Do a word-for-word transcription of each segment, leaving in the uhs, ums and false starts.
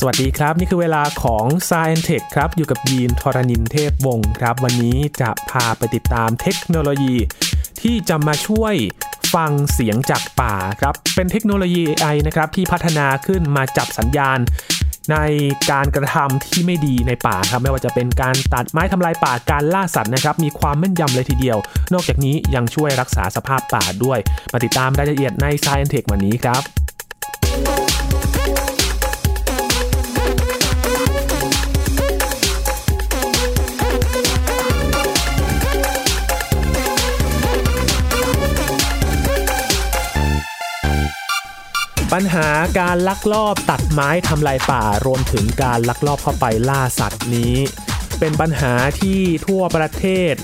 สวัสดีครับนี่คือเวลาของ Science Tech ครับอยู่กับยีนทรณินเทพวงศ์ครับวันนี้จะพาไปติดตามเทคโนโลยีที่จะมาช่วยฟังเสียงจากป่าครับเป็นเทคโนโลยี เอ ไอ นะครับที่พัฒนาขึ้นมาจับสัญญาณในการกระทำที่ไม่ดีในป่าครับไม่ว่าจะเป็นการตัดไม้ทำลายป่าการล่าสัตว์นะครับมีความแม่นยำเลยทีเดียวนอกจากนี้ยังช่วยรักษาสภาพป่าด้วยมาติดตามรายละเอียดใน Science Tech วันนี้ครับปัญหาการลักลอบตัดไม้ทำลายป่ารวมถึงการลักลอบเข้าไปล่าสัตว์นี้เป็นปัญหาที่ทั่วประเทศ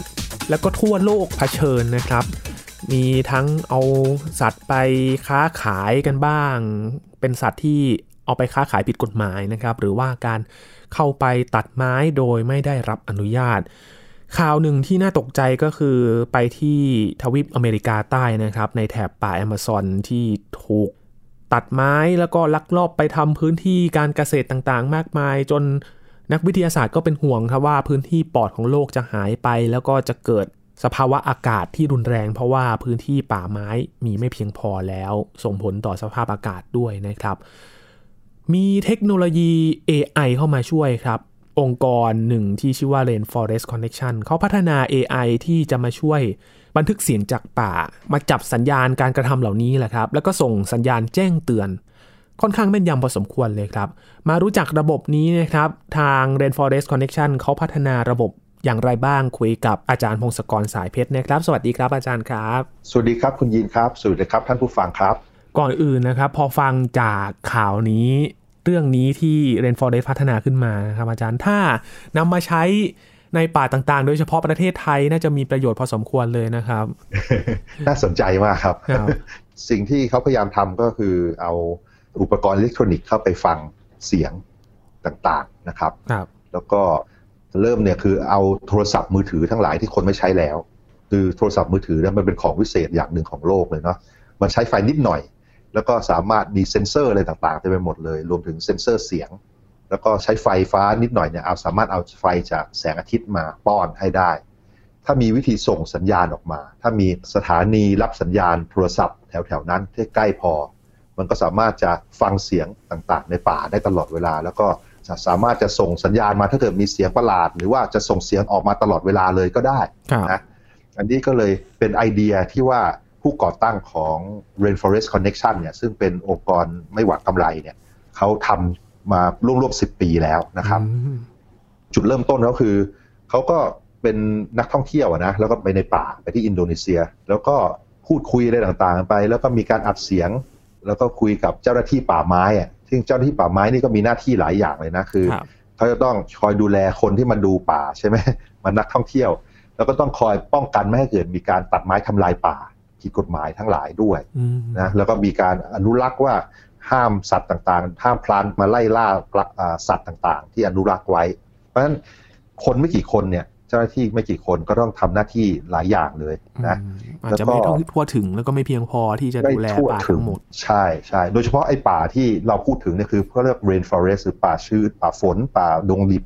และก็ทั่วโลกเผชิญนะครับมีทั้งเอาสัตว์ไปค้าขายกันบ้างเป็นสัตว์ที่เอาไปค้าขายผิดกฎหมายนะครับหรือว่าการเข้าไปตัดไม้โดยไม่ได้รับอนุญาตข่าวหนึ่งที่น่าตกใจก็คือไปที่ทวีปอเมริกาใต้นะครับในแถบป่า Amazon ที่ถูกตัดไม้แล้วก็ลักลอบไปทำพื้นที่การเกษตรต่างๆมากมายจนนักวิทยาศาสตร์ก็เป็นห่วงครับว่าพื้นที่ปอดของโลกจะหายไปแล้วก็จะเกิดสภาวะอากาศที่รุนแรงเพราะว่าพื้นที่ป่าไม้มีไม่เพียงพอแล้วส่งผลต่อสภาพอากาศด้วยนะครับมีเทคโนโลยี เอ ไอ เข้ามาช่วยครับองค์กรหนึ่งที่ชื่อว่า Rainforest Connection เขาพัฒนา เอ ไอ ที่จะมาช่วยบันทึกเสียงจากป่ามาจับสัญญาณการกระทำเหล่านี้แหละครับแล้วก็ส่งสัญญาณแจ้งเตือนค่อนข้างแม่นยำพอสมควรเลยครับมารู้จักระบบนี้นะครับทาง Rainforest Connection เขาพัฒนาระบบอย่างไรบ้างคุยกับอาจารย์พงศกรสายเพชรนะครับสวัสดีครับอาจารย์ครับสวัสดีครับคุณยินครับสวัสดีครับท่านผู้ฟังครับก่อนอื่นนะครับพอฟังจากข่าวนี้เรื่องนี้ที่ Rainforest พัฒนาขึ้นมานะครับอาจารย์ถ้านำมาใช้ในป่าต่างๆโดยเฉพาะประเทศไทยน่าจะมีประโยชน์พอสมควรเลยนะครับน่าสนใจมากครับสิ่งที่เขาพยายามทำก็คือเอาอุปกรณ์อิเล็กทรอนิกส์เข้าไปฟังเสียงต่างๆนะครับแล้วก็เริ่มเนี่ยคือเอาโทรศัพท์มือถือทั้งหลายที่คนไม่ใช้แล้วคือโทรศัพท์มือถือเนี่ยมันเป็นของวิเศษอย่างหนึ่งของโลกเลยเนาะมันใช้ไฟนิดหน่อยแล้วก็สามารถมีเซ็นเซอร์อะไรต่างๆเต็มไปหมดเลยรวมถึงเซ็นเซอร์เสียงแล้วก็ใช้ไฟฟ้านิดหน่อยเนี่ยเอาสามารถเอาไฟจากแสงอาทิตย์มาป้อนให้ได้ถ้ามีวิธีส่งสัญญาณออกมาถ้ามีสถานีรับสัญญาณโทรศัพท์แถวๆนั้นที่ใกล้พอมันก็สามารถจะฟังเสียงต่างๆในป่าได้ตลอดเวลาแล้วก็จะสามารถจะส่งสัญญาณมาถ้าเกิดมีเสียงประหลาดหรือว่าจะส่งเสียงออกมาตลอดเวลาเลยก็ได้นะอันนี้ก็เลยเป็นไอเดียที่ว่าผู้ก่อตั้งของ Rainforest Connection เนี่ยซึ่งเป็นองค์กรไม่หวังกำไรเนี่ยเขาทำมาร่วมๆสิบปีแล้วนะครับ mm-hmm. จุดเริ่มต้นก็คือเขาก็เป็นนักท่องเที่ยวนะแล้วก็ไปในป่าไปที่อินโดนีเซียแล้วก็พูดคุยอะไรต่างๆไปแล้วก็มีการอัดเสียงแล้วก็คุยกับเจ้าหน้าที่ป่าไม้อะซึ่งเจ้าหน้าที่ป่าไม้นี่ก็มีหน้าที่หลายอย่างเลยนะคือ mm-hmm. เขาจะต้องคอยดูแลคนที่มาดูป่าใช่ไหม มานักท่องเที่ยวแล้วก็ต้องคอยป้องกันไม่ให้เกิดมีการตัดไม้ทำลายป่าผิดกฎหมายทั้งหลายด้วยนะแล้วก็มีการอนุรักษ์ว่าห้ามสัตว์ต่างๆห้ามพลานมาไล่ล่าสัตว์ต่างๆที่อนุรักษ์ไว้เพราะฉะนั้นคนไม่กี่คนเนี่ยเจ้าหน้าที่ไม่กี่คนก็ต้องทำหน้าที่หลายอย่างเลยนะอาจจะไม่ทั่วถึงแล้วก็ไม่เพียงพอที่จะดูแลป่าทั้งหมดใช่ใช่โดยเฉพาะไอ้ป่าที่เราพูดถึงเนี่ยคือเขาเรียก rainforest หรือป่าชื้นป่าฝนป่าดงดิบ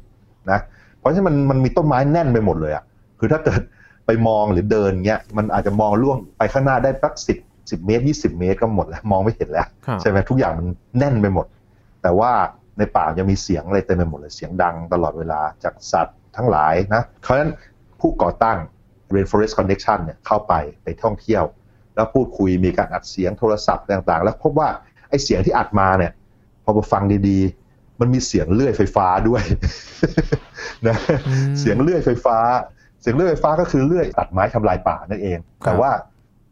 นะเพราะฉะนั้นมันมันมีต้นไม้แน่นไปหมดเลยอ่ะคือถ้าเกิดไปมองหรือเดินเงี้ยมันอาจจะมองล่วงไปข้างหน้าได้สักสิบ สิบเมตรยี่สิบเมตรก็หมดแล้วมองไม่เห็นแล้วใช่ไหมทุกอย่างมันแน่นไปหมดแต่ว่าในป่ายังมีเสียงอะไรเต็มไปหมดเลยเสียงดังตลอดเวลาจากสัตว์ทั้งหลายนะเพราะฉะนั้นผู้ก่อตั้ง Rainforest Connection เนี่ยเข้าไปไปท่องเที่ยวแล้วพูดคุยมีการอัดเสียงโทรศัพท์ต่างๆแล้วพบว่าไอ้เสียงที่อัดมาเนี่ยพอมาฟังดีๆมันมีเสียงเลื่อยไฟฟ้าด้วย นะ mm. เสียงเลื่อยไฟฟ้าเสียงเลื่อยไฟฟ้าก็คือเลื่อยตัดไม้ทำลายป่านั่นเองแต่ว่า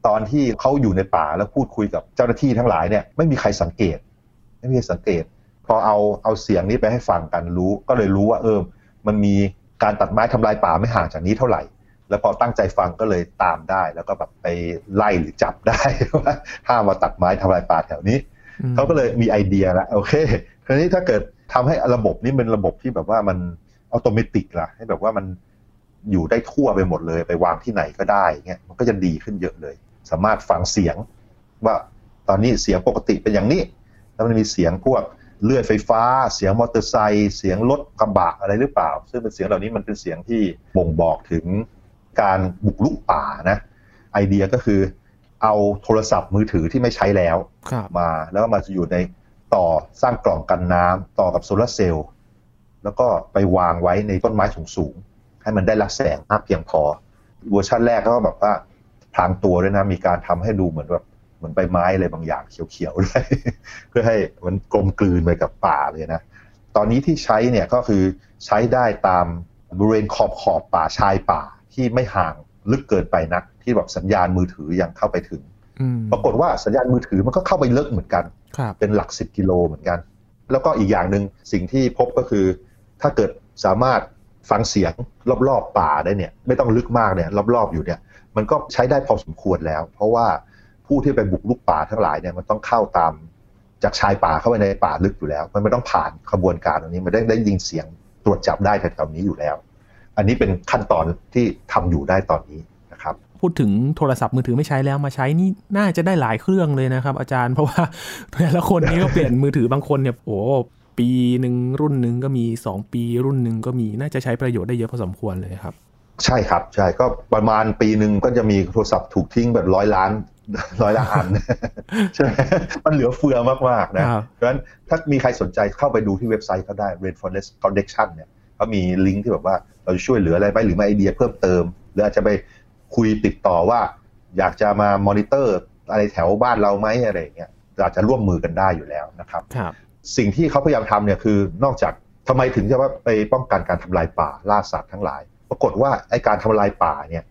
ตอนที่เขาอยู่ในป่าแล้วพูดคุยกับเจ้าหน้าที่ทั้งหลายเนี่ยไม่มีใครสังเกตไม่มีใครสังเกตพอเอาเอาเสียงนี้ไปให้ฟังกันรู้ก็เลยรู้ว่าเออมันมีการตัดไม้ทำลายป่าไม่ห่างจากนี้เท่าไหร่แล้วพอตั้งใจฟังก็เลยตามได้แล้วก็แบบไปไล่หรือจับได้ว่าห้ามมาตัดไม้ทำลายป่าแถวนี้เขาก็เลยมีไอเดียละโอเคทีนี้ถ้าเกิดทำให้ระบบนี้เป็นระบบที่แบบว่ามันอัตโนมัติล่ะให้แบบว่ามันอยู่ได้ทั่วไปหมดเลยไปวางที่ไหนก็ได้เงี้ยมันก็จะดีขึ้นเยอะเลยสามารถฟังเสียงว่าตอนนี้เสียงปกติเป็นอย่างนี้แล้วมันมีเสียงพวก เลื่อยไฟฟ้าเสียงมอเตอร์ไซค์เสียงรถกระบะอะไรหรือเปล่าซึ่งเป็นเสียงเหล่านี้มันเป็นเสียงที่บ่งบอกถึงการบุกรุกป่านะไอเดียก็คือเอาโทรศัพท์มือถือที่ไม่ใช้แล้วมาแล้วก็มาจะอยู่ในต่อสร้างกล่องกันน้ำต่อกับโซลาร์เซลล์แล้วก็ไปวางไว้ในต้นไม้สูงๆให้มันได้รับแสงมากเพียงพอเวอร์ชันแรกก็แบบว่าทางตัวด้วยนะมีการทำให้ดูเหมือนแบบเหมือนใบไม้อะไรบางอย่างเขียวๆด้วยเพื่อให้มันกลมกลืนไปกับป่าเลยนะตอนนี้ที่ใช้เนี่ยก็คือใช้ได้ตามบริเวณขอบขอบป่าชายป่าที่ไม่ห่างลึกเกินไปนักที่แบบสัญญาณมือถือยังเข้าไปถึงปรากฏว่าสัญญาณมือถือมันก็เข้าไปลึกเหมือนกันเป็นหลักสิบกิโลเหมือนกันแล้วก็อีกอย่างนึงสิ่งที่พบก็คือถ้าเกิดสามารถฟังเสียงรอบๆป่าได้เนี่ยไม่ต้องลึกมากเนี่ยรอบๆอยู่เนี่ยมันก็ใช้ได้พอสมควรแล้วเพราะว่าผู้ที่ไปบุกรุกป่าทั้งหลายเนี่ยมันต้องเข้าตามจากชายป่าเข้าไปในป่าลึกอยู่แล้วมันไม่ต้องผ่านขบวนการตรงนี้มันได้ได้ยินเสียงตรวจจับได้แถวๆนี้อยู่แล้วอันนี้เป็นขั้นตอนที่ทำอยู่ได้ตอนนี้นะครับพูดถึงโทรศัพท์มือถือไม่ใช้แล้วมาใช้นี่น่าจะได้หลายเครื่องเลยนะครับอาจารย์เพราะว่าแต่ละคนนี่ก็เปลี่ยนมือถือบางคนเนี่ยโอ้ปีหนึ่งรุ่นหนึ่งก็มีสองปีรุ่นหนึ่งก็มีน่าจะใช้ประโยชน์ได้เยอะพอสมควรเลยครับใช่ครับใช่ก็ประมาณปีหนึ่งก็จะมีโทรศัพท์ถูกทิ้งแบบร้อยล้านร้อยล้านอันใช่ไหมมันเหลือเฟือมากๆนะเพราะฉะนั้นถ้ามีใครสนใจเข้าไปดูที่เว็บไซต์เขาได้ Rainforest Connection เนี่ยเขามีลิงก์ที่แบบว่าเราช่วยเหลืออะไรไปหรือมีไอเดียเพิ่มเติมหรืออาจจะไปคุยติดต่อว่าอยากจะมามอนิเตอร์อะไรแถวบ้านเราไหมอะไรอย่างเงี้ยอาจจะร่วมมือกันได้อยู่แล้วนะครับสิ่งที่เขาพยายามทำเนี่ยคือนอกจากทำไมถึงจะว่าไปป้องกันการทำลายป่าล่าสัตว์ทั้งหลายปรากฏว่าไอ้การทำลายป่าเนี่ย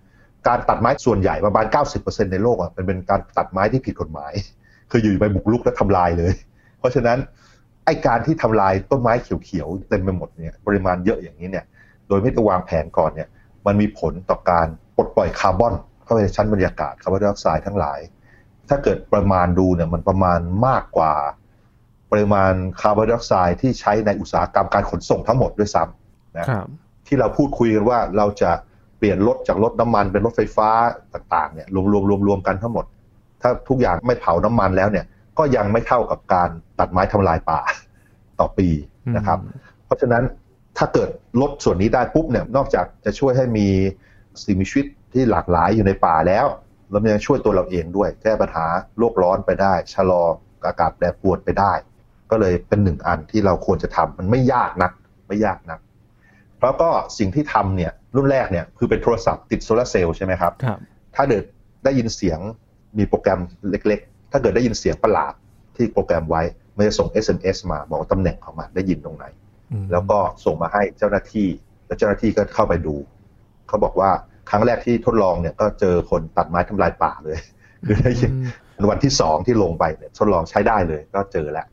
การตัดไม้ส่วนใหญ่ประมาณ เก้าสิบเปอร์เซ็นต์ ในโลกอ่ะเป็นเป็นการตัดไม้ที่ผิดกฎหมายคืออยู่ไปบุกรุกและทำลายเลยเพราะฉะนั้นไอ้การที่ทำลายต้นไม้เขียวๆเต็มไปหมดเนี่ยปริมาณเยอะอย่างนี้เนี่ยโดยไม่ได้วางแผนก่อนเนี่ยมันมีผลต่อการปลดปล่อยคาร์บอนเข้าไปในชั้นบรรยากาศคาร์บอนไดออกไซด์ทั้งหลายถ้าเกิดประมาณดูเนี่ยมันประมาณมากกว่าปริมาณคาร์บอนไดออกไซด์ที่ใช้ในอุตสาหกรรมการขนส่งทั้งหมดด้วยซ้ำนะที่เราพูดคุยกันว่าเราจะเปลี่ยนรถจากรถน้ำมันเป็นรถไฟฟ้าต่างๆเนี่ยรวมๆๆกันทั้งหมดถ้าทุกอย่างไม่เผาน้ำมันแล้วเนี่ยก็ยังไม่เท่ากับการตัดไม้ทำลายป่าต่อปีนะครับเพราะฉะนั้นถ้าเกิดลดส่วนนี้ได้ปุ๊บเนี่ยนอกจากจะช่วยให้มีสิ่งมีชีวิตที่หลากหลายอยู่ในป่าแล้วเรายังช่วยตัวเราเองด้วยแก้ปัญหาโลกร้อนไปได้ชะลออากาศแปรปรวนไปได้ก็เลยเป็นหนึ่งอันที่เราควรจะทำมันไม่ยากนักไม่ยากนักแล้วก็สิ่งที่ทำเนี่ยรุ่นแรกเนี่ยคือเป็นโทรศัพท์ติดโซลาร์เซลล์ใช่ไหมครับถ้าเกิดได้ยินเสียงมีโปรแกรมเล็กๆถ้าเกิดได้ยินเสียงประหลาดที่โปรแกรมไว้มันจะส่ง เอส เอ็ม เอส มาบอกตำแหน่งของมันได้ยินตรงไหนแล้วก็ส่งมาให้เจ้าหน้าที่แล้วเจ้าหน้าที่ก็เข้าไปดูเขาบอกว่าครั้งแรกที่ทดลองเนี่ยก็เจอคนตัดไม้ทำลายป่าเลยคือได้ยินวันที่สองที่ลงไปเนี่ยทดลองใช้ได้เลยก็เจอแล้ว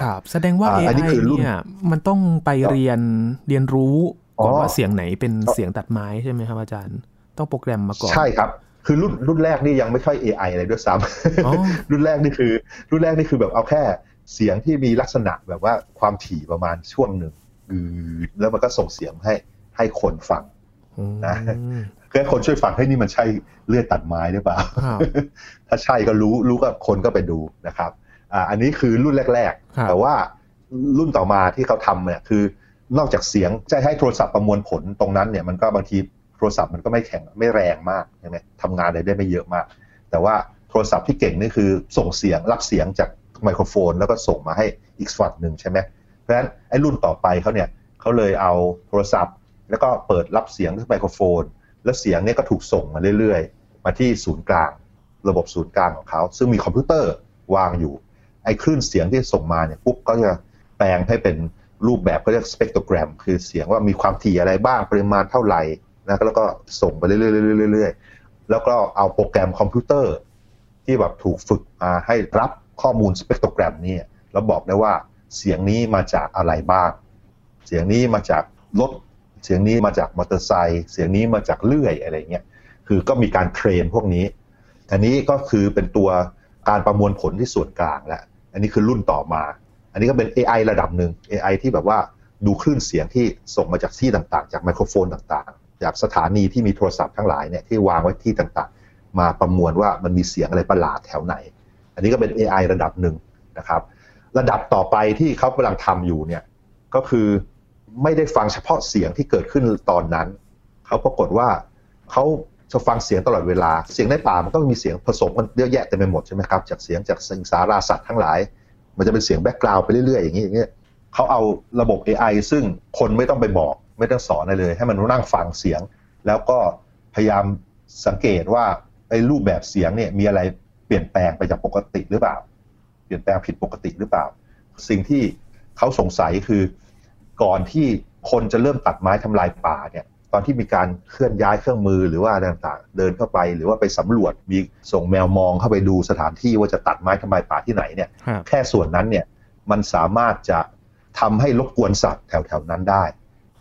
ครับแสดงว่า เอ ไอ เนี่ยมันต้องไปเรียนเรียนรู้ก่อนว่าเสียงไหนเป็นเสียงตัดไม้ใช่ไหมครับอาจารย์ต้องโปรแกรมมาก่อนใช่ครับคือรุ่นรุ่นแรกนี่ยังไม่ค่อย เอ ไอ อะไรด้วยซ้ำ oh. รุ่นแรกนี่คือรุ่นแรกนี่คือแบบเอาแค่เสียงที่มีลักษณะแบบว่าความถี่ประมาณช่วงหนึ่งอืดแล้วมันก็ส่งเสียงให้ให้คนฟัง hmm. นะก็คนช่วยฟังให้นี่มันใช่เลื่อยตัดไม้หรือเปล่า oh. ถ้าใช่ก็รู้รู้ก็คนก็ไปดูนะครับอ่าอันนี้คือรุ่นแรกๆ oh. แต่ว่ารุ่นต่อมาที่เขาทำเนี่ยคือนอกจากเสียงจะให้โทรศัพท์ประมวลผลตรงนั้นเนี่ยมันก็บางทีโทรศัพท์มันก็ไม่แข็งไม่แรงมากใช่ไหมทำงานอะไรได้ไม่เยอะมากแต่ว่าโทรศัพท์ที่เก่งนี่คือส่งเสียงรับเสียงจากไมโครโฟนแล้วก็ส่งมาให้อีกฝั่งหนึ่งใช่ไหมเพราะฉะนั้นไอ้รุ่นต่อไปเขาเนี่ยเขาเลยเอาโทรศัพท์แล้วก็เปิดรับเสียงด้วยไมโครโฟนแล้วเสียงเนี่ยก็ถูกส่งมาเรื่อยๆมาที่ศูนย์กลางระบบศูนย์กลางของเขาซึ่งมีคอมพิวเตอร์วางอยู่ไอ้คลื่นเสียงที่ส่งมาเนี่ยปุ๊บก็จะแปลงให้เป็นรูปแบบก็เรียกสเปกโทรแกรมคือเสียงว่ามีความถี่อะไรบ้างปริมาณเท่าไหร่นะแล้วก็ส่งไปเรื่อยๆๆแล้วก็เอาโปรแกรมคอมพิวเตอร์ที่แบบถูกฝึกมาให้รับข้อมูลสเปกโทรแกรมนี่แล้วบอกได้ว่าเสียงนี้มาจากอะไรบ้างเสียงนี้มาจากรถเสียงนี้มาจากมอเตอร์ไซค์เสียงนี้มาจากเลื่อยอะไรเงี้ยคือก็มีการเทรนพวกนี้อันนี้ก็คือเป็นตัวการประมวลผลที่ส่วนกลางและอันนี้คือรุ่นต่อมาอันนี้ก็เป็น เอ ไอ ระดับหนึ่ง เอ ไอ ที่แบบว่าดูคลื่นเสียงที่ส่งมาจากที่ต่างๆจากไมโครโฟนต่างๆจากสถานีที่มีโทรศัพท์ทั้งหลายเนี่ยที่วางไว้ที่ต่างๆมาประมวลว่ามันมีเสียงอะไรประหลาดแถวไหนอันนี้ก็เป็น เอ ไอ ระดับหนึ่งนะครับ ระดับต่อไปที่เขากำลังทำอยู่เนี่ยก็คือไม่ได้ฟังเฉพาะเสียงที่เกิดขึ้นตอนนั้นเขาปรากฏว่าเขาจะฟังเสียงตลอดเวลาเสียงในป่ามันก็มีเสียงผสมกันเยอะแยะเต็มไปหมดใช่ไหมครับจากเสียงจากสิงสาราสัตว์ทั้งหลายมันจะเป็นเสียงแบ็กกราวด์ไปเรื่อยๆอย่างนี้อย่างนี้เขาเอาระบบ เอ ไอ ซึ่งคนไม่ต้องไปบอกไม่ต้องสอนอะไรเลยให้มันนั่งฟังเสียงแล้วก็พยายามสังเกตว่าไอ้รูปแบบเสียงเนี่ยมีอะไรเปลี่ยนแปลงไปจากปกติหรือเปล่าเปลี่ยนแปลงผิดปกติหรือเปล่าสิ่งที่เขาสงสัยคือก่อนที่คนจะเริ่มตัดไม้ทำลายป่าเนี่ยตอนที่มีการเคลื่อนย้ายเครื่องมือหรือว่าต่างๆเดินเข้าไปหรือว่าไปสำรวจมีส่งแมวมองเข้าไปดูสถานที่ว่าจะตัดไม้ทำลายป่าที่ไหนเนี่ยแค่ส่วนนั้นเนี่ยมันสามารถจะทำให้รบกวนสัตว์แถวๆนั้นได้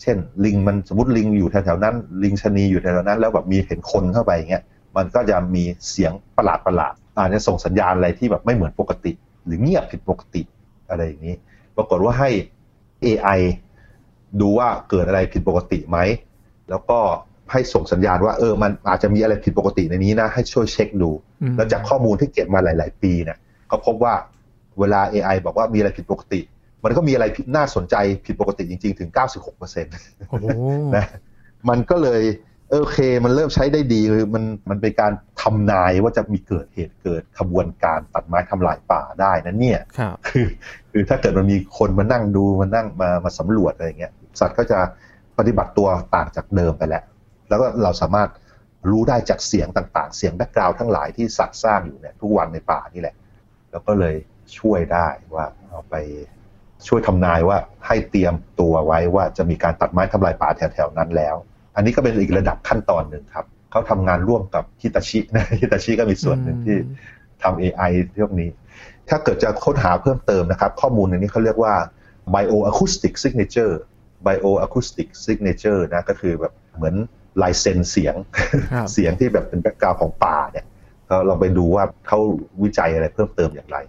เช่นลิงมันสมมติลิงอยู่แถวๆนั้นลิงชะนีอยู่แถวๆนั้นแล้วแบบมีเห็นคนเข้าไปอย่างเงี้ยมันก็จะมีเสียงประหลาดๆอาจจะส่งสัญญาณอะไรที่แบบไม่เหมือนปกติหรือเงียบผิดปกติอะไรอย่างนี้ปรากฏว่าให้ เอ ไอ ดูว่าเกิดอะไรผิดปกติไหมแล้วก็ให้ส่งสัญญาณว่าเออมันอาจจะมีอะไรผิดปกติในนี้นะให้ช่วยเช็คดูแล้วจากข้อมูลที่เก็บมาหลายๆปีเนี่ยก็พบว่าเวลา เอ ไอ บอกว่ามีอะไรผิดปกติมันก็มีอะไรน่าสนใจผิดปกติจริงๆถึง เก้าสิบหกเปอร์เซ็นต์ นะมันก็เลยโอเคมันเริ่มใช้ได้ดีคือมันมันเป็นการทำนายว่าจะมีเกิดเหตุเกิดขบวนการตัดไม้ทำลายป่าได้นะเนี่ยคือคือถ้าเกิดมันมีคนมานั่งดูมานั่งมามาสำรวจอะไรอย่างเงี้ยสัตว์ก็จะปฏิบัติตัวต่างจากเดิมไปแล้วแล้วก็เราสามารถรู้ได้จากเสียงต่างๆเสียงแบ็คกราวด์ทั้งหลายที่สัตว์สร้างอยู่เนี่ยทุกวันในป่านี่แหละแล้วก็เลยช่วยได้ว่าเอาไปช่วยทำนายว่าให้เตรียมตัวไว้ว่าจะมีการตัดไม้ทำลายป่าแถวๆนั้นแล้วอันนี้ก็เป็นอีกระดับขั้นตอนหนึ่งครับเขาทำงานร่วมกับฮิตาชินะฮิตาชิก็มีส่วนหนึ่งที่ทำ เอ ไอ เรื่องนี้ถ้าเกิดจะค้นหาเพิ่มเติมนะครับข้อมูลอันนี้เขาเรียกว่า Bioacoustic Signature Bioacoustic Signature นะก็คือแบบเหมือนลายเซ็นเสียง เสียงที่แบบเป็นแบ็คกราวด์ของป่าเนี่ยก็ลองไปดูว่าเขาวิจัยอะไรเพิ่มเติมอย่างไร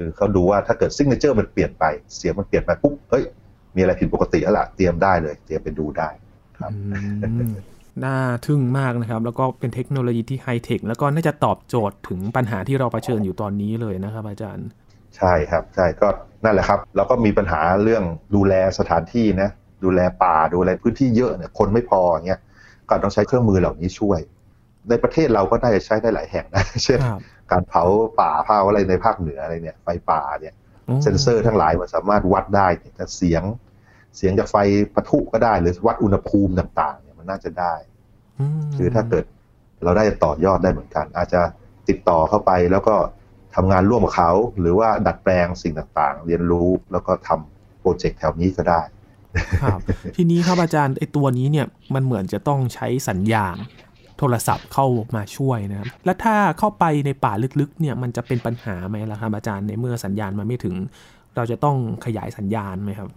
คือเขาดูว่าถ้าเกิด Signature มันเปลี่ยนไปเสียงมันเปลี่ยนไปปุ๊บเฮ้ยมีอะไรผิดปกติแล้วล่ะเตรียมได้เลยเตรียมไปดูได้น่าทึ่งมากนะครับแล้วก็เป็นเทคโนโลยีที่ไฮเทคแล้วก็น่าจะตอบโจทย์ถึงปัญหาที่เราเผชิญอยู่ตอนนี้เลยนะครับอาจารย์ใช่ครับใช่ก็นั่นแหละครับเราก็มีปัญหาเรื่องดูแลสถานที่นะดูแลป่าดูแลพื้นที่เยอะเนี่ยคนไม่พออย่างเงี้ยก็ต้องใช้เครื่องมือเหล่านี้ช่วยในประเทศเราก็ได้ใช้ได้หลายแห่งนะเช่นการเผาป่าเผาอะไรในภาคเหนืออะไรเนี่ยไฟป่าเนี่ยเซ็นเซอร์ทั้งหลายมันสามารถวัดได้แต่เสียงเสียงจากไฟปะทุก็ได้หรือวัดอุณหภูมิต่างๆเนี่ยมันน่าจะได้คือถ้าเกิดเราได้ต่อยอดได้เหมือนกันอาจจะติดต่อเข้าไปแล้วก็ทำงานร่วมกับเขาหรือว่าดัดแปลงสิ่งต่างๆเรียนรู้แล้วก็ทำโปรเจกต์แถวนี้ก็ได้ครับทีนี้ครับอาจารย์ไอ้ตัวนี้เนี่ยมันเหมือนจะต้องใช้สัญญาณโทรศัพท์เข้ามาช่วยนะครับแล้วถ้าเข้าไปในป่าลึกๆเนี่ยมันจะเป็นปัญหาไหมล่ะครับอาจารย์ในเมื่อสัญญาณมันไม่ถึงเราจะต้องขยายสัญญาณไหมครับ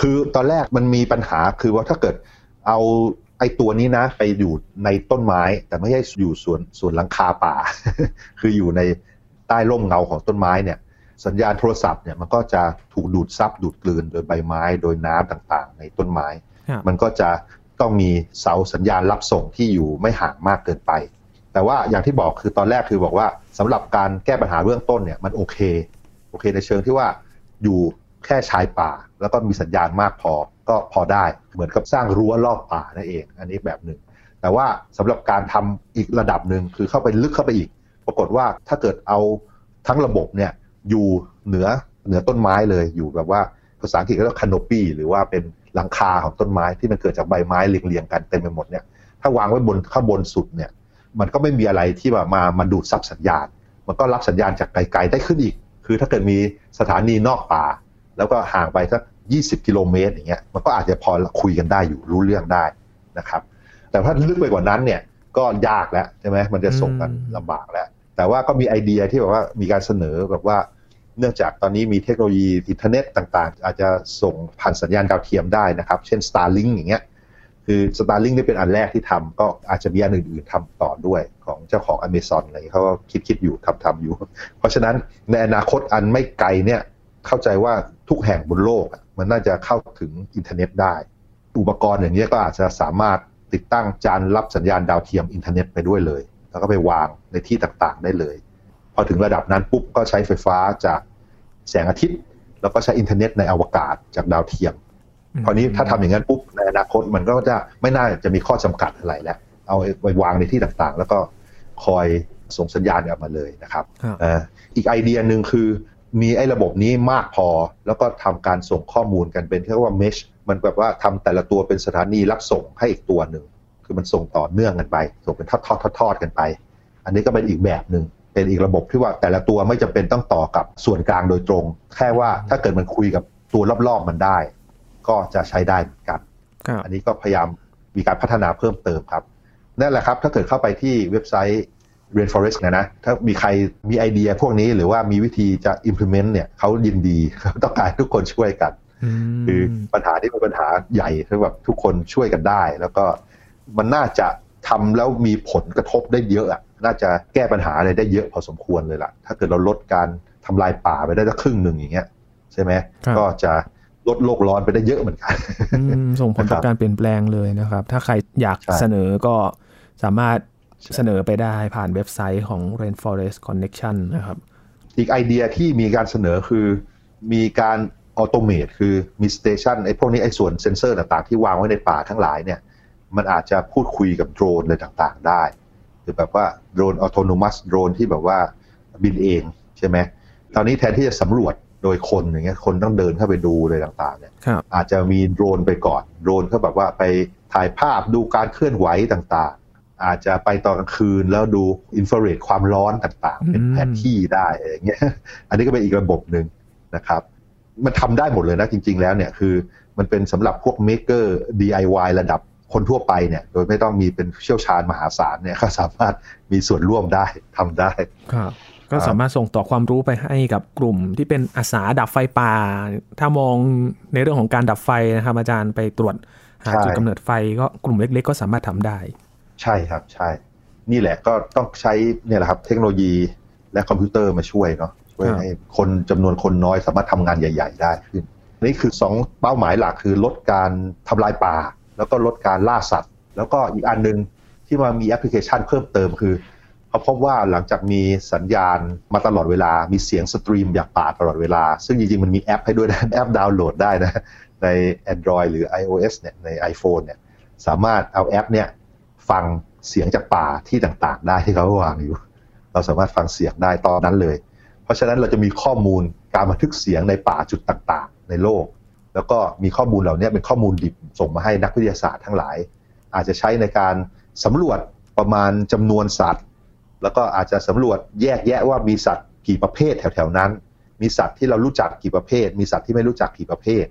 คือตอนแรกมันมีปัญหาคือว่าถ้าเกิดเอาไอ้ตัวนี้นะไปอยู่ในต้นไม้แต่ไม่ใช่อยู่ส่วนส่วนหลังคาป่า คืออยู่ในใต้ร่มเงาของต้นไม้เนี่ยสัญญาณโทรศัพท์เนี่ยมันก็จะถูกดูดซับดูดกลืนโดยใบไม้โดยน้ำต่างๆในต้นไม้ yeah. มันก็จะต้องมีเสาสัญญาณรับส่งที่อยู่ไม่ห่างมากเกินไปแต่ว่าอย่างที่บอกคือตอนแรกคือบอกว่าสำหรับการแก้ปัญหาเบื้องต้นเนี่ยมันโอเคโอเคในเชิงที่ว่าอยู่แค่ชายป่าแล้วก็มีสัญญาณมากพอก็พอได้เหมือนกับสร้างรั้วรอบป่านั่นเองอันนี้แบบหนึ่งแต่ว่าสำหรับการทำอีกระดับหนึ่งคือเข้าไปลึกเข้าไปอีกปรากฏว่าถ้าเกิดเอาทั้งระบบเนี่ยอยู่เหนือเหนือต้นไม้เลยอยู่แบบว่าภาษาอังกฤษก็เรียก canopy หรือว่าเป็นหลังคาของต้นไม้ที่มันเกิดจากใบไม้เรียงๆกันเต็มไปหมดเนี่ยถ้าวางไว้บนข้างบนสุดเนี่ยมันก็ไม่มีอะไรที่แบบมามาดูดซับสัญญาณมันก็รับสัญญาณจากไกลๆได้ขึ้นอีกคือถ้าเกิดมีสถานีนอกป่าแล้วก็ห่างไปสักยี่สิบกิโลเมตรอย่างเงี้ยมันก็อาจจะพอคุยกันได้อยู่รู้เรื่องได้นะครับแต่ถ้าลึกไปกว่านั้นเนี่ยก็ยากแล้วใช่ไหมมันจะส่งกันลำบากแล้วแต่ว่าก็มีไอเดียที่แบบว่ามีการเสนอแบบว่าเนื่องจากตอนนี้มีเทคโนโลยีอินเทอร์เน็ตต่างๆอาจจะส่งผ่านสัญญาณดาวเทียมได้นะครับเช่น Starlink อย่างเงี้ยคือ Starlink นี่เป็นอันแรกที่ทำก็อาจจะมีอันอื่นๆทำต่อด้วยของเจ้าของ Amazon อะไรเขาก็คิดๆอยู่ทำๆอยู่เพราะฉะนั้นในอนาคตอันไม่ไกลเนี่ยเข้าใจว่าทุกแห่งบนโลกมันน่าจะเข้าถึงอินเทอร์เน็ตได้อุปกรณ์อย่างนี้ก็อาจจะสามารถติดตั้งจานรับสัญญาณดาวเทียมอินเทอร์เน็ตไปด้วยเลยแล้วก็ไปวางในที่ต่างๆได้เลยพอถึงระดับนั้นปุ๊บก็ใช้ไฟฟ้าจากแสงอาทิตย์ แล้วก็ใช้อินเทอร์เน็ตในอวกาศจากดาวเทียมคราวนี้ถ้าทำอย่างนั้นปุ๊บในอนาคตมันก็จะไม่น่าจะมีข้อจำกัดอะไรแล้วเอาไปวางในที่ต่างๆแล้วก็คอยส่งสัญญาณออกมาเลยนะครับอีกไอเดียหนึ่งคือมีไอ้ระบบนี้มากพอแล้วก็ทำการส่งข้อมูลกันเป็นเรียกว่า mesh มันแบบว่าทำแต่ละตัวเป็นสถานีรับส่งให้อีกตัวหนึ่งคือมันส่งต่อเนื่องกันไปส่งเป็นทอดๆทอดๆกันไปอันนี้ก็เป็นอีกแบบหนึ่งเป็นอีกระบบที่ว่าแต่ละตัวไม่จำเป็นต้องต่อกับส่วนกลางโดยตรงแค่ว่าถ้าเกิดมันคุยกับตัวรอบๆมันได้ก็จะใช้ได้เหมือนกันอันนี้ก็พยายามมีการพัฒนาเพิ่มเติมครับนั่นแหละครับถ้าเกิดเข้าไปที่เว็บไซต์ Rainforest นะนะถ้ามีใครมีไอเดียพวกนี้หรือว่ามีวิธีจะ implement เนี่ยเขายินดีเขาต้องการทุกคนช่วยกันคือปัญหาที่เป็นปัญหาใหญ่ที่แบบทุกคนช่วยกันได้แล้วก็มันน่าจะทำแล้วมีผลกระทบได้เยอะน่าจะแก้ปัญหาอะไรได้เยอะพอสมควรเลยล่ะถ้าเกิดเราลดการทำลายป่าไปได้สักครึ่งหนึ่งอย่างเงี้ยใช่ไหมก็จะลดโลกร้อนไปได้เยอะเหมือนกันส่งผลต่อการเปลี่ยนแปลงเลยนะครับถ้าใครอยากเสนอก็สามารถเสนอไปได้ผ่านเว็บไซต์ของ Rainforest Connection นะครับอีกไอเดียที่มีการเสนอคือมีการออโตเมตคือมีสเตชันไอ้พวกนี้ไอ้ส่วนเซ็นเซอร์ต่างๆที่วางไว้ในป่าทั้งหลายเนี่ยมันอาจจะพูดคุยกับโดรนอะไรต่างๆได้หรือแบบว่าโดรนออโตโนมัสโดรนที่แบบว่าบินเองใช่ไหมตอนนี้แทนที่จะสำรวจโดยคนอย่างเงี้ยคนต้องเดินเข้าไปดูอะไรต่างๆเนี่ยอาจจะมีโดรนไปก่อนโดรนเขาแบบว่าไปถ่ายภาพดูการเคลื่อนไหวต่างๆอาจจะไปตอนกลางคืนแล้วดูอินฟราเรดความร้อนต่างๆเป็นแผนที่ได้อย่างเงี้ยอันนี้ก็เป็นอีกระบบนึงนะครับมันทำได้หมดเลยนะจริงๆแล้วเนี่ยคือมันเป็นสำหรับพวกเมคเกอร์ ดี ไอ วาย ระดับคนทั่วไปเนี่ยโดยไม่ต้องมีเป็นเชี่ยวชาญมหาศาลเนี่ยก็สามารถมีส่วนร่วมได้ทำได้ก็สามารถส่งต่อความรู้ไปให้กับกลุ่มที่เป็นอาสาดับไฟป่าถ้ามองในเรื่องของการดับไฟนะครับอาจารย์ไปตรวจหาจุดกำเนิดไฟก็กลุ่มเล็กๆก็สามารถทำได้ใช่ครับใช่นี่แหละก็ต้องใช้เนี่ยแหละครับเทคโนโลยีและคอมพิวเตอร์มาช่วยเนาะช่วยให้คนจำนวนคนน้อยสามารถทำงานใหญ่ๆได้ขึ้นนี่คือสองเป้าหมายหลักคือลดการทำลายป่าแล้วก็ลดการล่าสัตว์แล้วก็อีกอันนึงที่มามีแอปพลิเคชันเพิ่มเติมคือเขาพบว่าหลังจากมีสัญญาณมาตลอดเวลามีเสียงสตรีมจากป่าตลอดเวลาซึ่งจริงๆมันมีแอปให้ด้วยนะแอปดาวน์โหลดได้นะใน Android หรือ iOS เนี่ยใน iPhone เนี่ยสามารถเอาแอปเนี่ยฟังเสียงจากป่าที่ต่างๆได้ที่เขาวางอยู่เราสามารถฟังเสียงได้ตอนนั้นเลยเพราะฉะนั้นเราจะมีข้อมูลการบันทึกเสียงในป่าจุดต่างๆในโลกแล้วก็มีข้อมูลเหล่านี้เป็นข้อมูลดิบส่งมาให้นักวิทยาศาสตร์ทั้งหลายอาจจะใช้ในการสำรวจประมาณจำนวนสัตว์แล้วก็อาจจะสำรวจแยกแยะว่ามีสัตว์กี่ประเภทแถวๆนั้นมีสัตว์ที่เรารู้จักกี่ประเภทมีสัตว์ที่ไม่รู้จักกี่ประเภท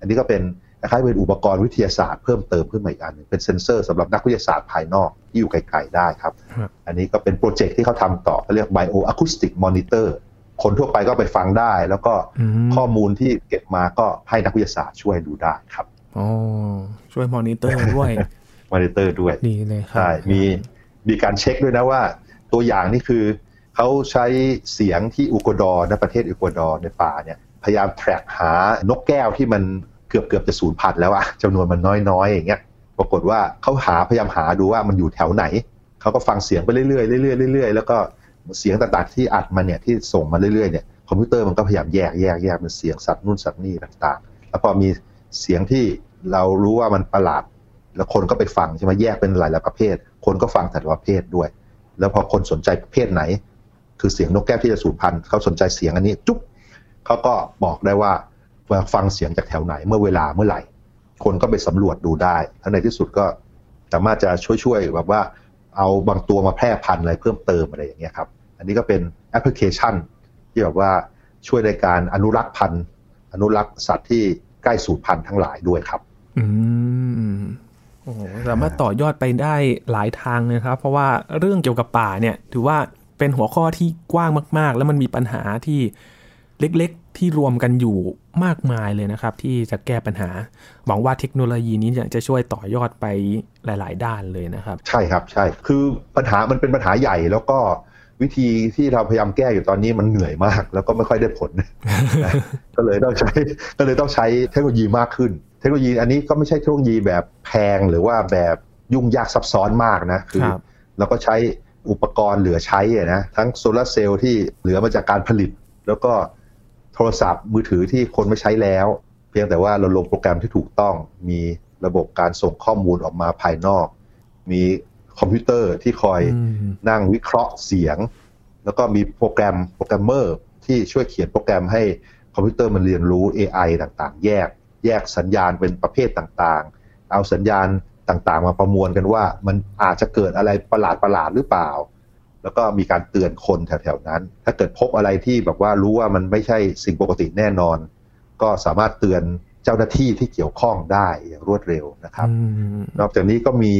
อันนี้ก็เป็นคล้ายๆเป็นอุปกรณ์วิทยาศาสตร์เพิ่มเติมขึ้นมาอีกอันเป็นเซ็นเซอร์สำหรับนักวิทยาศาสตร์ภายนอกที่อยู่ไกลๆได้ครับอันนี้ก็เป็นโปรเจกต์ที่เขาทำต่อเขาเรียก Bioacoustic Monitorคนทั่วไปก็ไปฟังได้แล้วก็ข้อมูลที่เก็บมาก็ให้นักวิทยาศาสตร์ช่วยดูได้ครับอ๋อช่วยมอนิเตอร์ด้วยมอนิเตอร์ด้วยดีเลยครับใช่มีมีการเช็คด้วยนะว่าตัวอย่างนี่คือเขาใช้เสียงที่เอกวาดอร์ในประเทศเอกวาดอร์ในป่าเนี่ยพยายามแทร็กหานกแก้วที่มันเกือบเกือบจะสูญพันธุ์แล้วอะจำนวนมันน้อยๆอย่างเงี้ยปรากฏว่าเขาหาพยายามหาดูว่ามันอยู่แถวไหนเขาก็ฟังเสียงไปเรื่อยๆเรื่อยๆเรื่อยๆแล้วก็เสียงต่างๆที่อัดมาเนี่ยที่ส่งมาเรื่อยๆเนี่ยคอมพิวเตอร์มันก็พยายามแยกแยกแยกเป็นเสียงสัตว์นู่นสัตว์นี่ต่างๆแล้วพอมีเสียงที่เรารู้ว่ามันประหลาดแล้วคนก็ไปฟังใช่ไหมแยกเป็นหลายๆประเภทคนก็ฟังแต่ละประเภทด้วยแล้วพอคนสนใจประเภทไหนคือเสียงนกแก้วที่จะสูญพันธุ์เขาสนใจเสียงอันนี้จุ๊บเขาก็บอกได้ว่าฟังเสียงจากแถวไหนเมื่อเวลาเมื่อไหร่คนก็ไปสำรวจดูได้แล้วในที่สุดก็สามารถจะช่วยๆแบบว่าเอาบางตัวมาแพร่พันธุ์อะไรเพิ่มเติมอะไรอย่างเงี้ยครับอันนี้ก็เป็นแอปพลิเคชันที่แบบว่าช่วยในการอนุรักษ์พันธุ์อนุรักษ์สัตว์ที่ใกล้สูญพันธุ์ทั้งหลายด้วยครับอืมโอ้โหสามารถต่อยอดไปได้หลายทางเลยครับเพราะว่าเรื่องเกี่ยวกับป่าเนี่ยถือว่าเป็นหัวข้อที่กว้างมากๆแล้วมันมีปัญหาที่เล็กๆที่รวมกันอยู่มากมายเลยนะครับที่จะแก้ปัญหาหวังว่าเทคโนโลยีนี้จะช่วยต่อยอดไปหลายๆด้านเลยนะครับใช่ครับใช่คือปัญหามันเป็นปัญหาใหญ่แล้วก็วิธีที่เราพยายามแก้อยู่ตอนนี้มันเหนื่อยมากแล้วก็ไม่ค่อยได้ผล ก็เลยต้องใช้ก็เลยต้องใช้เทคโนโลยีมากขึ้นเทคโนโลยีอันนี้ก็ไม่ใช่เทคโนโลยีแบบแพงหรือว่าแบบยุ่งยากซับซ้อนมากนะคือเราก็ใช้อุปกรณ์เหลือใช้นะทั้งโซลาร์เซลล์ที่เหลือมาจากการผลิตแล้วก็ โทรศัพท์มือถือที่คนไม่ใช้แล้วเพียงแต่ว่าเราลงโปรแกรมที่ถูกต้องมีระบบการส่งข้อมูลออกมาภายนอกมีคอมพิวเตอร์ที่คอยนั่งวิเคราะห์เสียงแล้วก็มีโปรแกรมโปรแกรมเมอร์ที่ช่วยเขียนโปรแกรมให้คอมพิวเตอร์มันเรียนรู้ เอ ไอ ต่างๆแยกแยกสัญญาณเป็นประเภทต่างๆเอาสัญญาณต่างๆมาประมวลกันว่ามันอาจจะเกิดอะไรประหลาดๆหรือเปล่าแล้วก็มีการเตือนคนแถวๆนั้นถ้าเกิดพบอะไรที่แบบว่ารู้ว่ามันไม่ใช่สิ่งปกติแน่นอนก็สามารถเตือนเจ้าหน้าที่ที่เกี่ยวข้องได้อย่างรวดเร็วนะครับนอกจากนี้ก็มี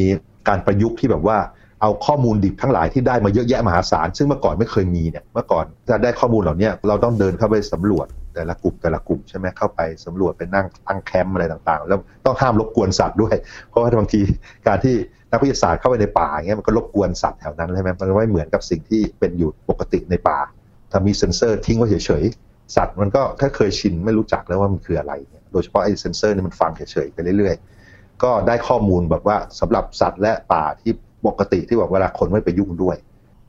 การประยุกต์ที่แบบว่าเอาข้อมูลดิบทั้งหลายที่ได้มาเยอะแยะมหาศาลซึ่งเมื่อก่อนไม่เคยมีเนี่ยเมื่อก่อนจะได้ข้อมูลเหล่านี้เราต้องเดินเข้าไปสำรวจแต่ละกลุ่มแต่ละกลุ่มใช่ไหมเข้าไปสำรวจไปนั่งตั้งแคมป์อะไรต่างๆแล้วต้องห้ามรบกวนสัตว์ด้วยเพราะว่าบางทีการที่นักวิทยาศาสตร์เข้าไปในป่าเงี้ยมันก็รบกวนสัตว์แถวนั้นใช่ไหมมันไม่เหมือนกับสิ่งที่เป็นอยู่ปกติในป่าถ้ามีเซ็นเซอร์ทิ้งไว้เฉยๆสัตว์มันก็แค่เคยชินไม่รู้จักแล้วว่ามันคืออะไรโดยเฉพาะไอ้เซ็นเซอร์นี่มันฟังเฉยๆไปเรื่อยๆก็ได้ข้อมูลแบบว่าสำหรับสัตว์และป่าที่ปกติที่บอกเวลาคนไม่ไปยุ่งด้วย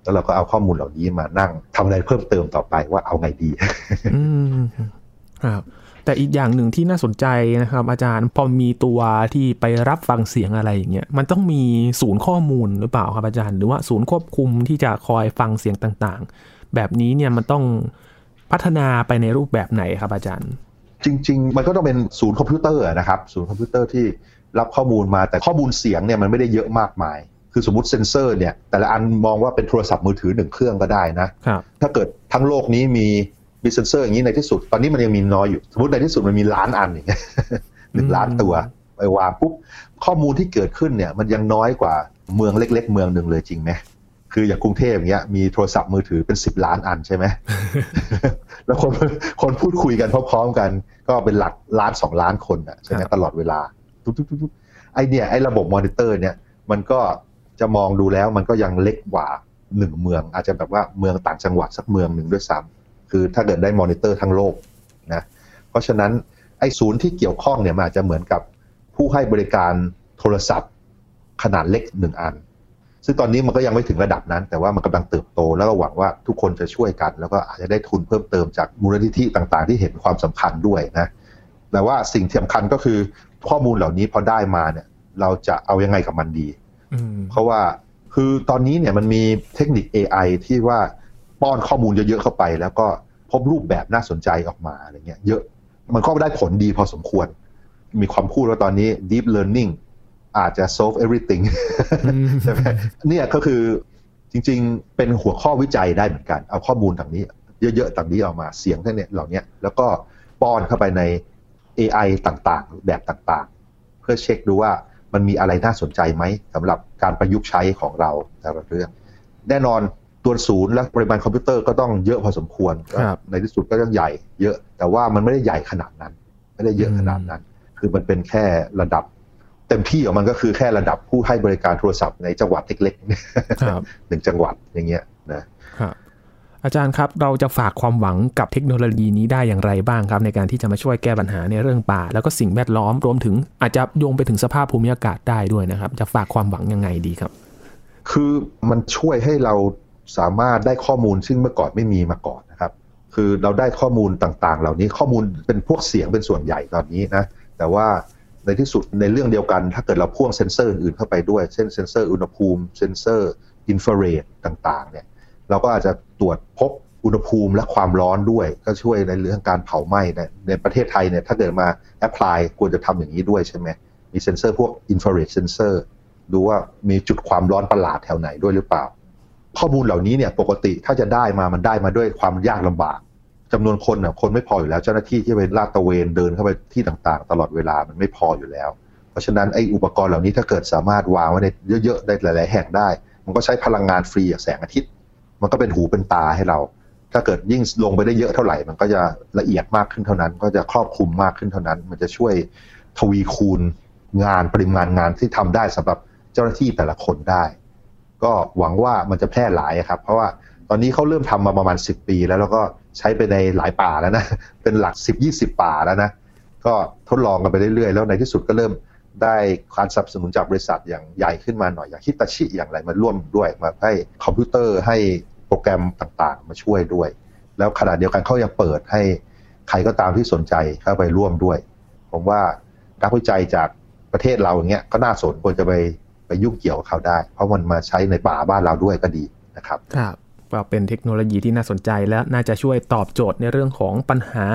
แล้วเราก็เอาข้อมูลเหล่านี้มานั่งทำอะไรเพิ่มเติมต่อไปว่าเอาไงดีอืมครับแต่อีกอย่างหนึ่งที่น่าสนใจนะครับอาจารย์พอมีตัวที่ไปรับฟังเสียงอะไรอย่างเงี้ยมันต้องมีศูนย์ข้อมูลหรือเปล่าครับอาจารย์หรือว่าศูนย์ควบคุมที่จะคอยฟังเสียงต่างๆแบบนี้เนี่ยมันต้องพัฒนาไปในรูปแบบไหนครับอาจารย์จริงๆมันก็ต้องเป็นศูนย์คอมพิวเตอร์นะครับศูนย์คอมพิวเตอร์ที่รับข้อมูลมาแต่ข้อมูลเสียงเนี่ยมันไม่ได้เยอะมากมายคือสมมุติเซ็นเซอร์เนี่ยแต่ละอันมองว่าเป็นโทรศัพท์มือถือหนึ่งเครื่องก็ได้นะถ้าเกิดทั้งโลกนี้มีมีเซ็นเซอร์อย่างนี้ในที่สุดตอนนี้มันยังมีน้อยอยู่สมมุติในที่สุดมันมีล้านอันอย่างเงี้ยหนึ่งล้านตัวไปวางปุ๊บข้อมูลที่เกิดขึ้นเนี่ยมันยังน้อยกว่าเมืองเล็กๆเมืองหนึ่งเลยจริงไหมคืออย่างกรุงเทพอย่างเงี้ยมีโทรศัพท์มือถือเป็นสิบล้านอันใช่ไหม แล้วคนคนพูดคุยกันพร้อมๆกันก็เป็นหลักล้านสองล้านคนอ่ะใช่ไหมตลอดเวลาทุบๆๆไอเนี่ยไอระบบมอนิเตอร์เนี่ยมันก็จะมองดูแล้วมันก็ยังเล็กกว่าหนึ่งเมืองอาจจะแบบว่าเมืองต่างจังหวัดสักเมืองหนึ่งด้วยซ้ำคือถ้าเกิดได้มอนิเตอร์ทั้งโลกนะเพราะฉะนั้นไอ้ศูนย์ที่เกี่ยวข้องเนี่ยมันอาจจะเหมือนกับผู้ให้บริการโทรศัพท์ขนาดเล็กหนึ่งอันซึ่งตอนนี้มันก็ยังไม่ถึงระดับนั้นแต่ว่ามันกำลังเติบโตแล้วก็หวังว่าทุกคนจะช่วยกันแล้วก็อาจจะได้ทุนเพิ่มเติมจากมูลนิธิต่างๆที่เห็นความสำคัญด้วยนะแต่ว่าสิ่งสำคัญก็คือข้อมูลเหล่านี้พอได้มาเนี่ยเราจะเอายังไงกับมันดีเพราะว่าคือตอนนี้เนี่ยมันมีเทคนิค เอ ไอ ที่ว่าป้อนข้อมูลเยอะๆเข้าไปแล้วก็พบรูปแบบน่าสนใจออกมาอะไรเงี้ยเยอะมันก็ได้ผลดีพอสมควรมีความพูดว่าตอนนี้ deep learning อาจจะ solve everything ใช่ไหมเนี่ยก็คือจริงๆเป็นหัวข้อวิจัยได้เหมือนกันเอาข้อมูลต่างนี้เยอะๆต่างนี้ออกมาเสียงทั้งเนี่ยเหล่านี้แล้วก็ป้อนเข้าไปใน เอ ไอ ต่างๆแบบต่างๆเพื่อเช็คดูว่ามันมีอะไรน่าสนใจไหมสำหรับการประยุกต์ใช้ของเราแต่ละเรื่องแน่นอนตัวศูนย์และปริมาณคอมพิวเตอร์ก็ต้องเยอะพอสมควรในที่สุดก็ต้องใหญ่เยอะแต่ว่ามันไม่ได้ใหญ่ขนาดนั้นไม่ได้เยอะขนาดนั้นคือมันเป็นแค่ระดับเต็มที่ของมันก็คือแค่ระดับผู้ให้บริการโทรศัพท์ในจังหวัดเล็กๆหนึ่งจังหวัดอย่างเงี้ยนะอาจารย์ครับเราจะฝากความหวังกับเทคโนโลยีนี้ได้อย่างไรบ้างครับในการที่จะมาช่วยแก้ปัญหาในเรื่องป่าแล้วก็สิ่งแวดล้อมรวมถึงอาจจะโยงไปถึงสภาพภูมิอากาศได้ด้วยนะครับจะฝากความหวังยังไงดีครับคือมันช่วยให้เราสามารถได้ข้อมูลซึ่งเมื่อก่อนไม่มีมาก่อนนะครับคือเราได้ข้อมูลต่างๆเหล่านี้ข้อมูลเป็นพวกเสียงเป็นส่วนใหญ่ตอนนี้นะแต่ว่าในที่สุดในเรื่องเดียวกันถ้าเกิดเราพ่วงเซ็นเซอร์อื่นเข้าไปด้วยเช่นเซ็นเซอร์อุณหภูมิเซ็นเซอร์อินฟราเรดต่างๆเนี่ยเราก็อาจจะตรวจพบอุณหภูมิและความร้อนด้วยก็ช่วยในเรื่องการเผาไหม้นะในประเทศไทยเนี่ยถ้าเกิดมาแอพพลายควรจะทำอย่างนี้ด้วยใช่ไหมมีเซ็นเซอร์พวกอินฟราเรดเซ็นเซอร์ดูว่ามีจุดความร้อนประหลาดแถวไหนด้วยหรือเปล่าข้อมูลเหล่านี้เนี่ยปกติถ้าจะได้มามันได้มาด้วยความยากลำบากจำนวนคนเนี่ยคนไม่พออยู่แล้วเจ้าหน้าที่ที่ไปลาดตระเวนเดินเข้าไปที่ต่างๆตลอดเวลามันไม่พออยู่แล้วเพราะฉะนั้นไอ้อุปกรณ์เหล่านี้ถ้าเกิดสามารถวางไว้ในเยอะๆได้หลายๆแห่งได้มันก็ใช้พลังงานฟรีจากแสงอาทิตย์มันก็เป็นหูเป็นตาให้เราถ้าเกิดยิ่งลงไปได้เยอะเท่าไหร่มันก็จะละเอียดมากขึ้นเท่านั้นก็จะครอบคลุมมากขึ้นเท่านั้นมันจะช่วยทวีคูณงานปริมาณงานที่ทำได้สำหรับเจ้าหน้าที่แต่ละคนได้ก็หวังว่ามันจะแพร่หลายครับเพราะว่าตอนนี้เขาเริ่มทำมาประมาณสิบปีแล้วแล้วก็ใช้ไปในหลายป่าแล้วนะเป็นหลัก สิบถึงยี่สิบ ป่าแล้วนะก็ทดลองกันไปเรื่อยๆแล้วในที่สุดก็เริ่มได้การสนับสนุนจากบริษัทอย่างใหญ่ขึ้นมาหน่อยอย่างฮิตาชิอย่างไรมาร่วมด้วยมาให้คอมพิวเตอร์ให้โปรแกรมต่างๆมาช่วยด้วยแล้วขณะเดียวกันเขายังเปิดให้ ใครก็ตามที่สนใจเข้าไปร่วมด้วยผมว่านักวิจัยจากประเทศเราอย่างเงี้ยก็น่าสนควรจะไปไปยุ่งเกี่ยวกับเขาได้เพราะมันมาใช้ในป่าบ้านเราด้วยก็ดีนะครับครับก็เป็นเทคโนโลยีที่น่าสนใจและน่าจะช่วยตอบโจทย์ในเรื่องของปัญหา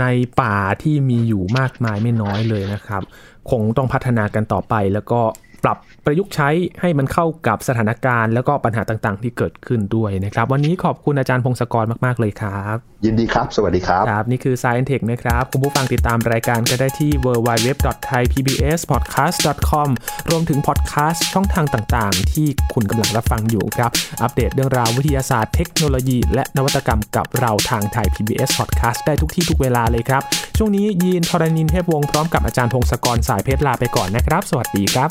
ในป่าที่มีอยู่มากมายไม่น้อยเลยนะครับคงต้องพัฒนากันต่อไปแล้วก็ปรับประยุกต์ใช้ให้มันเข้ากับสถานการณ์แล้วก็ปัญหาต่างๆที่เกิดขึ้นด้วยนะครับวันนี้ขอบคุณอาจารย์พงศกรมากๆเลยครับยินดีครับสวัสดีครับครับนี่คือ Science Tech นะครับคุณผู้ฟังติดตามรายการก็ได้ที่ ดับเบิลยู ดับเบิลยู ดับเบิลยู ดอท ไทย พี บี เอส พอดแคสต์ ดอท คอม รวมถึงพอดแคสต์ช่องทางต่างๆที่คุณกำลังรับฟังอยู่ครับอัปเดตเรื่องราววิทยาศาสตร์เทคโนโลยีและนวัตกรรมกับเราทาง Thai พี บี เอส Podcast ได้ทุกที่ทุกเวลาเลยครับช่วงนี้ยีน ธรณินทร์ เทพวงศ์พร้อมกับอาจารย์พงศกรสายเพชรลาไปก่อนนะครับสวัสดีครับ